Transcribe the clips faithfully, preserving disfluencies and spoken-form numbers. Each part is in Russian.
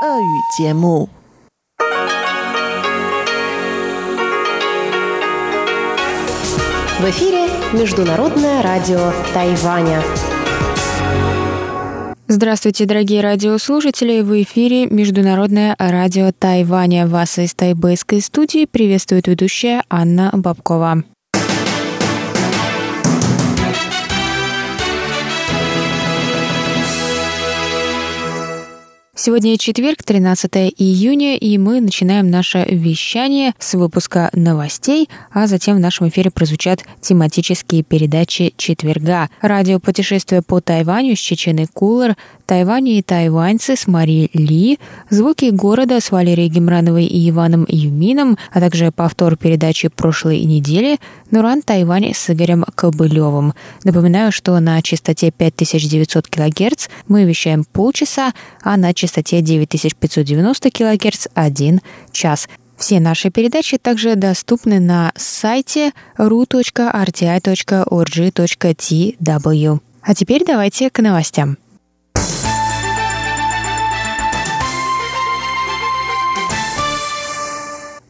В эфире Международное радио Тайваня. Здравствуйте, дорогие радиослушатели! В эфире Международное радио Тайваня. Вас из тайбэйской студии приветствует ведущая Анна Бобкова. Сегодня четверг, тринадцатое июня, и мы начинаем наше вещание с выпуска новостей, а затем в нашем эфире прозвучат тематические передачи четверга. Радиопутешествие по Тайваню с Чеченой Кулер, Тайвань и тайваньцы с Марией Ли, звуки города с Валерией Гемрановой и Иваном Юмином, а также повтор передачи прошлой недели «Нуран Тайвань» с Игорем Кобылевым. Напоминаю, что на частоте пять тысяч девятьсот килогерц мы вещаем полчаса, а на частоте частоте девять тысяч пятьсот девяносто килогерц один час. Все наши передачи также доступны на сайте эр у точка эр ти ай точка о эр джи точка ти дабл ю. А теперь давайте к новостям.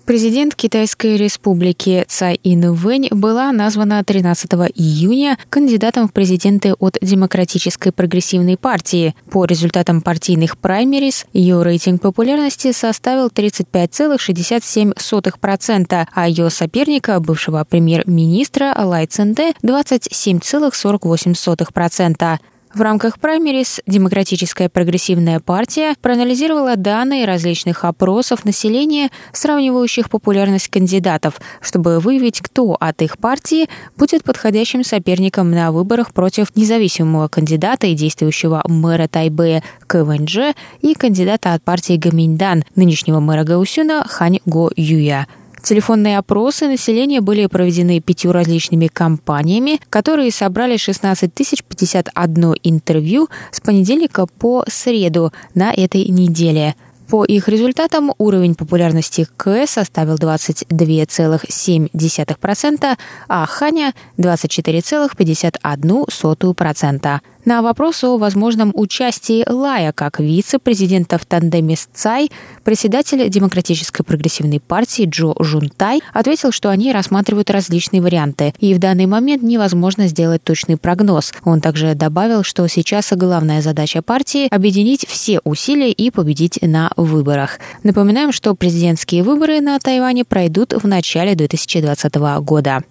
Президент Китайской республики Цай Инвэнь была названа тринадцатого июня кандидатом в президенты от Демократической прогрессивной партии. По результатам партийных праймериз ее рейтинг популярности составил тридцать пять целых шестьдесят семь сотых процента, а ее соперника, бывшего премьер-министра Лай Ценде, двадцать семь целых сорок восемь сотых процента. В рамках праймериз Демократическая прогрессивная партия проанализировала данные различных опросов населения, сравнивающих популярность кандидатов, чтобы выявить, кто от их партии будет подходящим соперником на выборах против независимого кандидата и действующего мэра Тайбэя Кэвэнджи и кандидата от партии Гоминьдан, нынешнего мэра Гаосюна Хань Го Юя. Телефонные опросы населения были проведены пятью различными компаниями, которые собрали шестнадцать тысяч пятьдесят одно интервью с понедельника по среду на этой неделе. По их результатам уровень популярности К составил двадцать два целых семь десятых процента, а Ханя – двадцать четыре целых пятьдесят одна сотая процента. На вопрос о возможном участии Лая как вице-президента в тандеме с Цай, председатель Демократической прогрессивной партии Джо Жунтай ответил, что они рассматривают различные варианты, и в данный момент невозможно сделать точный прогноз. Он также добавил, что сейчас главная задача партии – объединить все усилия и победить на выборах. Напоминаем, что президентские выборы на Тайване пройдут в начале две тысячи двадцатого года.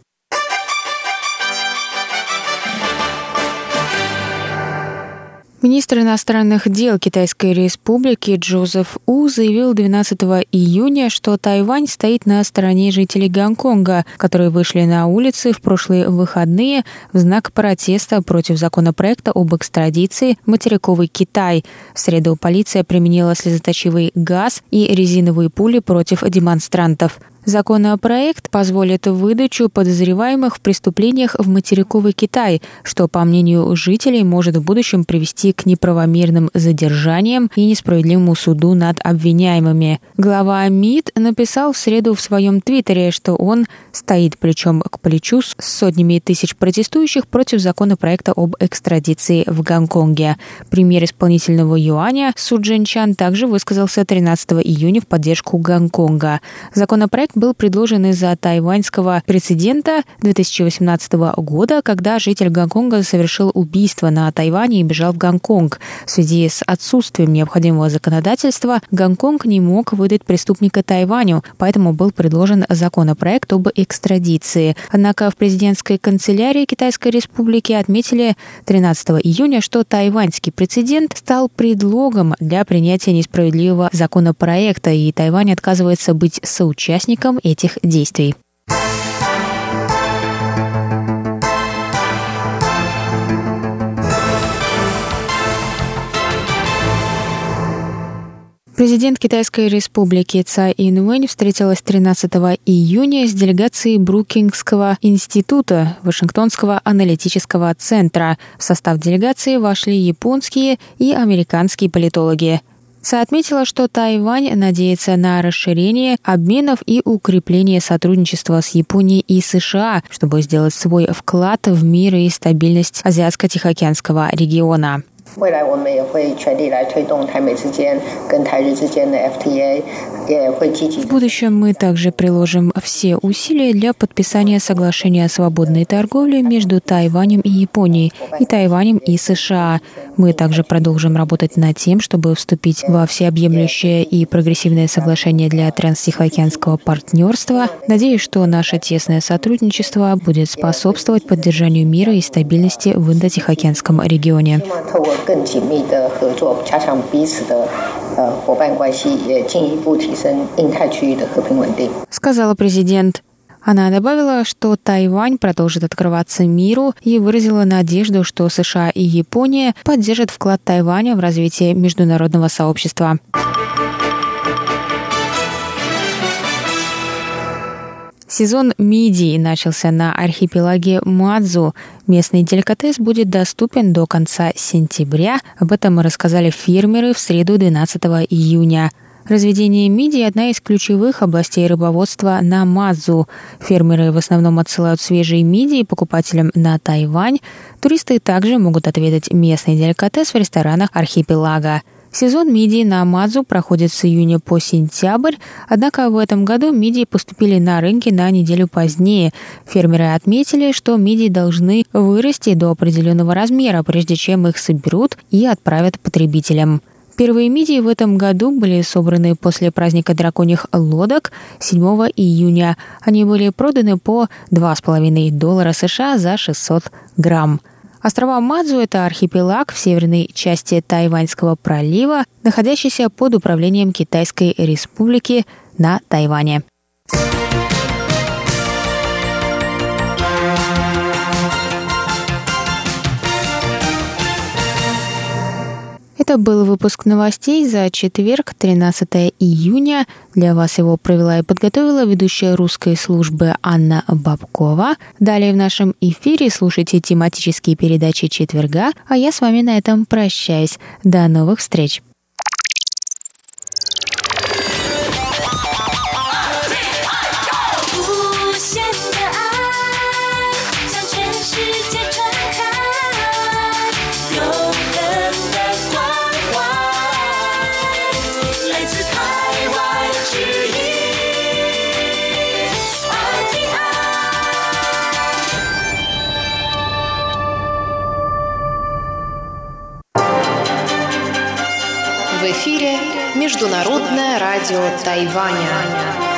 Министр иностранных дел Китайской республики Джозеф У заявил двенадцатого июня, что Тайвань стоит на стороне жителей Гонконга, которые вышли на улицы в прошлые выходные в знак протеста против законопроекта об экстрадиции в материковый Китай. В среду полиция применила слезоточивый газ и резиновые пули против демонстрантов. Законопроект позволит выдачу подозреваемых в преступлениях в материковый Китай, что, по мнению жителей, может в будущем привести к неправомерным задержаниям и несправедливому суду над обвиняемыми. Глава МИД написал в среду в своем твиттере, что он стоит плечом к плечу с сотнями тысяч протестующих против законопроекта об экстрадиции в Гонконге. Премьер исполнительного юаня Су Дженчан также высказался тринадцатого июня в поддержку Гонконга. Законопроект был предложен из-за тайваньского прецедента две тысячи восемнадцатого года, когда житель Гонконга совершил убийство на Тайване и бежал в Гонконг. В связи с отсутствием необходимого законодательства Гонконг не мог выдать преступника Тайваню, поэтому был предложен законопроект об экстрадиции. Однако в президентской канцелярии Китайской Республики отметили тринадцатого июня, что тайваньский прецедент стал предлогом для принятия несправедливого законопроекта, и Тайвань отказывается быть соучастником этих действий. Президент Китайской республики Цай Инвэнь встретилась тринадцатого июня с делегацией Брукингского института Вашингтонского аналитического центра. В состав делегации вошли японские и американские политологи. Цай отметила, что Тайвань надеется на расширение обменов и укрепление сотрудничества с Японией и США, чтобы сделать свой вклад в мир и стабильность Азиатско-Тихоокеанского региона. В будущем мы также приложим все усилия для подписания соглашения о свободной торговле между Тайванем и Японией, и Тайванем и США. Мы также продолжим работать над тем, чтобы вступить во всеобъемлющее и прогрессивное соглашение для Транстихоокеанского партнерства. Надеюсь, что наше тесное сотрудничество будет способствовать поддержанию мира и стабильности в Индо-Тихоокеанском регионе. Сказала президент. Она добавила, что Тайвань продолжит открываться миру, и выразила надежду, что США и Япония поддержат вклад Тайваня в развитие международного сообщества. Сезон мидий начался на архипелаге Мадзу. Местный деликатес будет доступен до конца сентября. Об этом рассказали фермеры в среду двенадцатого июня. Разведение мидий – одна из ключевых областей рыбоводства на Мадзу. Фермеры в основном отсылают свежие мидии покупателям на Тайвань. Туристы также могут отведать местный деликатес в ресторанах архипелага. Сезон мидий на Мадзу проходит с июня по сентябрь, однако в этом году мидии поступили на рынки на неделю позднее. Фермеры отметили, что мидии должны вырасти до определенного размера, прежде чем их соберут и отправят потребителям. Первые мидии в этом году были собраны после праздника драконьих лодок седьмого июня. Они были проданы по два с половиной доллара США за шестьсот грамм. Острова Мадзу – это архипелаг в северной части Тайваньского пролива, находящийся под управлением Китайской Республики на Тайване. Это был выпуск новостей за четверг, тринадцатого июня. Для вас его провела и подготовила ведущая русской службы Анна Бобкова. Далее в нашем эфире слушайте тематические передачи четверга, а я с вами на этом прощаюсь. До новых встреч! Международное радио Тайваня.